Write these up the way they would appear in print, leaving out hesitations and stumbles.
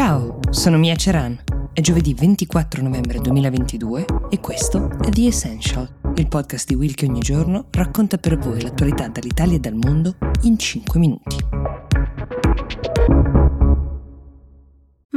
Ciao, sono Mia Ceran. È giovedì 24 novembre 2022 e questo è The Essential, il podcast di Wilke ogni giorno racconta per voi l'attualità dall'Italia e dal mondo in 5 minuti.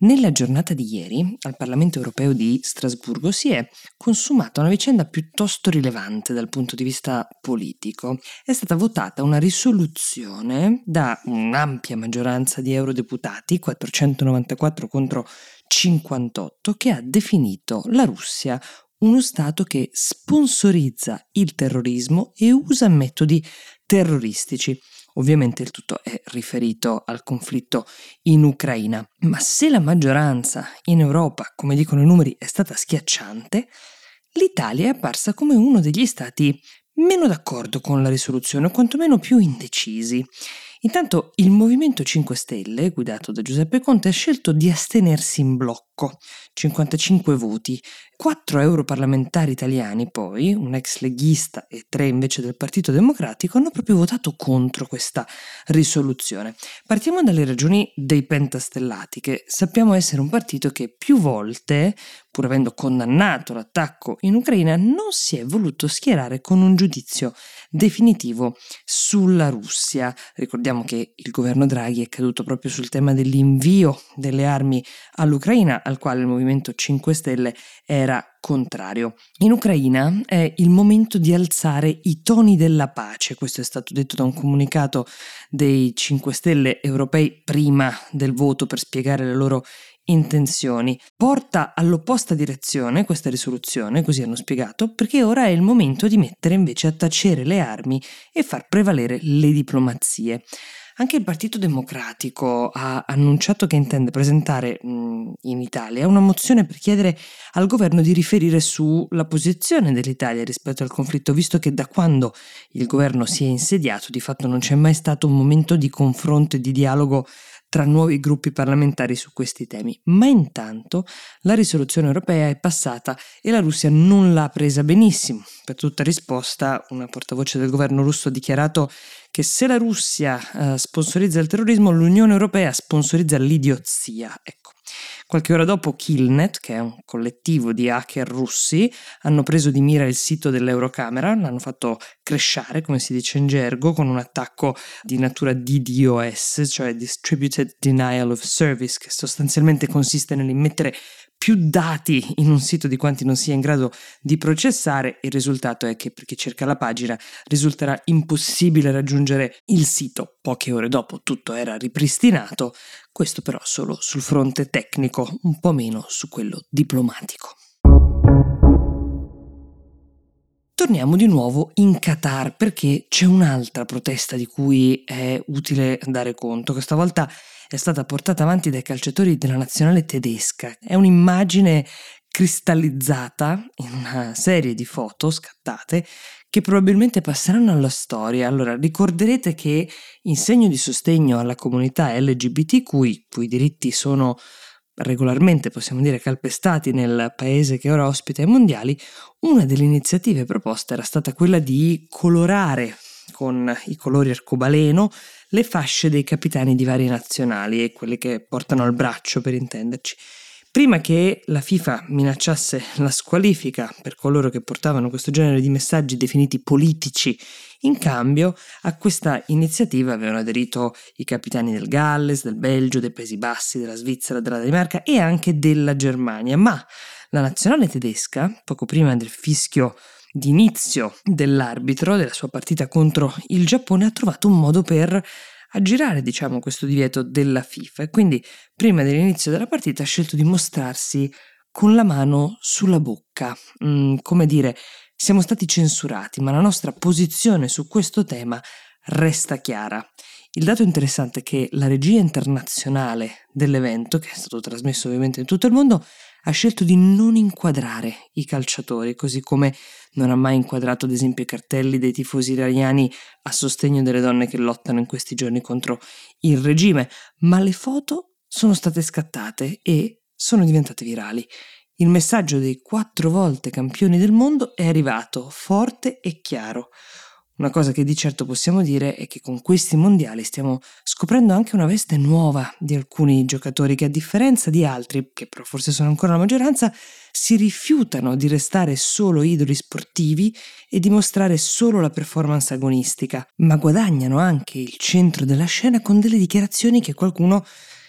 Nella giornata di ieri, al Parlamento europeo di Strasburgo, si è consumata una vicenda piuttosto rilevante dal punto di vista politico. È stata votata una risoluzione da un'ampia maggioranza di eurodeputati, 494 contro 58, che ha definito la Russia uno Stato che sponsorizza il terrorismo e usa metodi terroristici. Ovviamente il tutto è riferito al conflitto in Ucraina, ma se la maggioranza in Europa, come dicono i numeri, è stata schiacciante, l'Italia è apparsa come uno degli stati meno d'accordo con la risoluzione o quantomeno più indecisi. Intanto il Movimento 5 Stelle, guidato da Giuseppe Conte, ha scelto di astenersi in blocco, 55 voti, 4 europarlamentari italiani poi, un ex leghista e 3 invece del Partito Democratico, hanno proprio votato contro questa risoluzione. Partiamo dalle ragioni dei pentastellati, che sappiamo essere un partito che più volte, pur avendo condannato l'attacco in Ucraina, non si è voluto schierare con un giudizio definitivo sulla Russia. Ricordiamo che il governo Draghi è caduto proprio sul tema dell'invio delle armi all'Ucraina, al quale il Movimento 5 Stelle era contrario. In Ucraina è il momento di alzare i toni della pace, questo è stato detto da un comunicato dei 5 Stelle europei prima del voto per spiegare le loro intenzioni. Porta all'opposta direzione questa risoluzione, così hanno spiegato, perché ora è il momento di mettere invece a tacere le armi e far prevalere le diplomazie. Anche il Partito Democratico ha annunciato che intende presentare in Italia una mozione per chiedere al governo di riferire sulla posizione dell'Italia rispetto al conflitto, visto che da quando il governo si è insediato di fatto non c'è mai stato un momento di confronto e di dialogo tra nuovi gruppi parlamentari su questi temi. Ma intanto la risoluzione europea è passata e la Russia non l'ha presa benissimo. Per tutta risposta, una portavoce del governo russo ha dichiarato che se la Russia sponsorizza il terrorismo, l'Unione Europea sponsorizza l'idiozia. Ecco. Qualche ora dopo Killnet, che è un collettivo di hacker russi, hanno preso di mira il sito dell'Eurocamera, l'hanno fatto crashare, come si dice in gergo, con un attacco di natura DDoS, cioè Distributed Denial of Service, che sostanzialmente consiste nell'immettere più dati in un sito di quanti non sia in grado di processare. Il risultato è che per chi cerca la pagina risulterà impossibile raggiungere il sito. Poche ore dopo tutto era ripristinato, questo però solo sul fronte tecnico, un po' meno su quello diplomatico. Torniamo di nuovo in Qatar perché c'è un'altra protesta di cui è utile dare conto, che stavolta è stata portata avanti dai calciatori della nazionale tedesca. È un'immagine cristallizzata in una serie di foto scattate che probabilmente passeranno alla storia. Allora, ricorderete che in segno di sostegno alla comunità LGBT, cui diritti sono regolarmente, possiamo dire, calpestati nel paese che ora ospita i mondiali, una delle iniziative proposte era stata quella di colorare con i colori arcobaleno le fasce dei capitani di varie nazionali e quelle che portano al braccio, per intenderci. Prima che la FIFA minacciasse la squalifica per coloro che portavano questo genere di messaggi definiti politici, in cambio a questa iniziativa avevano aderito i capitani del Galles, del Belgio, dei Paesi Bassi, della Svizzera, della Danimarca e anche della Germania. Ma la nazionale tedesca, poco prima del fischio d'inizio dell'arbitro della sua partita contro il Giappone, ha trovato un modo per aggirare, diciamo, questo divieto della FIFA e quindi prima dell'inizio della partita ha scelto di mostrarsi con la mano sulla bocca. Come dire, siamo stati censurati, ma la nostra posizione su questo tema resta chiara. Il dato interessante è che la regia internazionale dell'evento, che è stato trasmesso ovviamente in tutto il mondo, ha scelto di non inquadrare i calciatori, così come non ha mai inquadrato ad esempio i cartelli dei tifosi iraniani a sostegno delle donne che lottano in questi giorni contro il regime, ma le foto sono state scattate e sono diventate virali. Il messaggio dei 4 volte campioni del mondo è arrivato forte e chiaro. Una cosa che di certo possiamo dire è che con questi mondiali stiamo scoprendo anche una veste nuova di alcuni giocatori che, a differenza di altri, che però forse sono ancora la maggioranza, si rifiutano di restare solo idoli sportivi e di mostrare solo la performance agonistica, ma guadagnano anche il centro della scena con delle dichiarazioni che qualcuno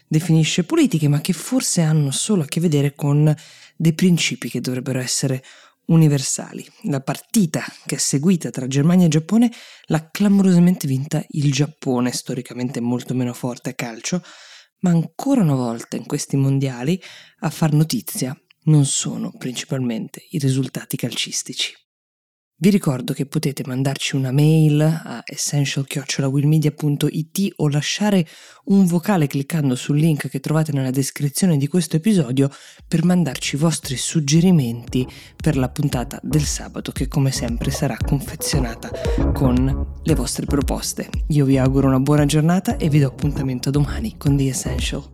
definisce politiche, ma che forse hanno solo a che vedere con dei principi che dovrebbero essere universali. La partita che è seguita tra Germania e Giappone l'ha clamorosamente vinta il Giappone, storicamente molto meno forte a calcio, ma ancora una volta in questi mondiali a far notizia non sono principalmente i risultati calcistici. Vi ricordo che potete mandarci una mail a essential@willmedia.it o lasciare un vocale cliccando sul link che trovate nella descrizione di questo episodio per mandarci i vostri suggerimenti per la puntata del sabato, che come sempre sarà confezionata con le vostre proposte. Io vi auguro una buona giornata e vi do appuntamento domani con The Essential.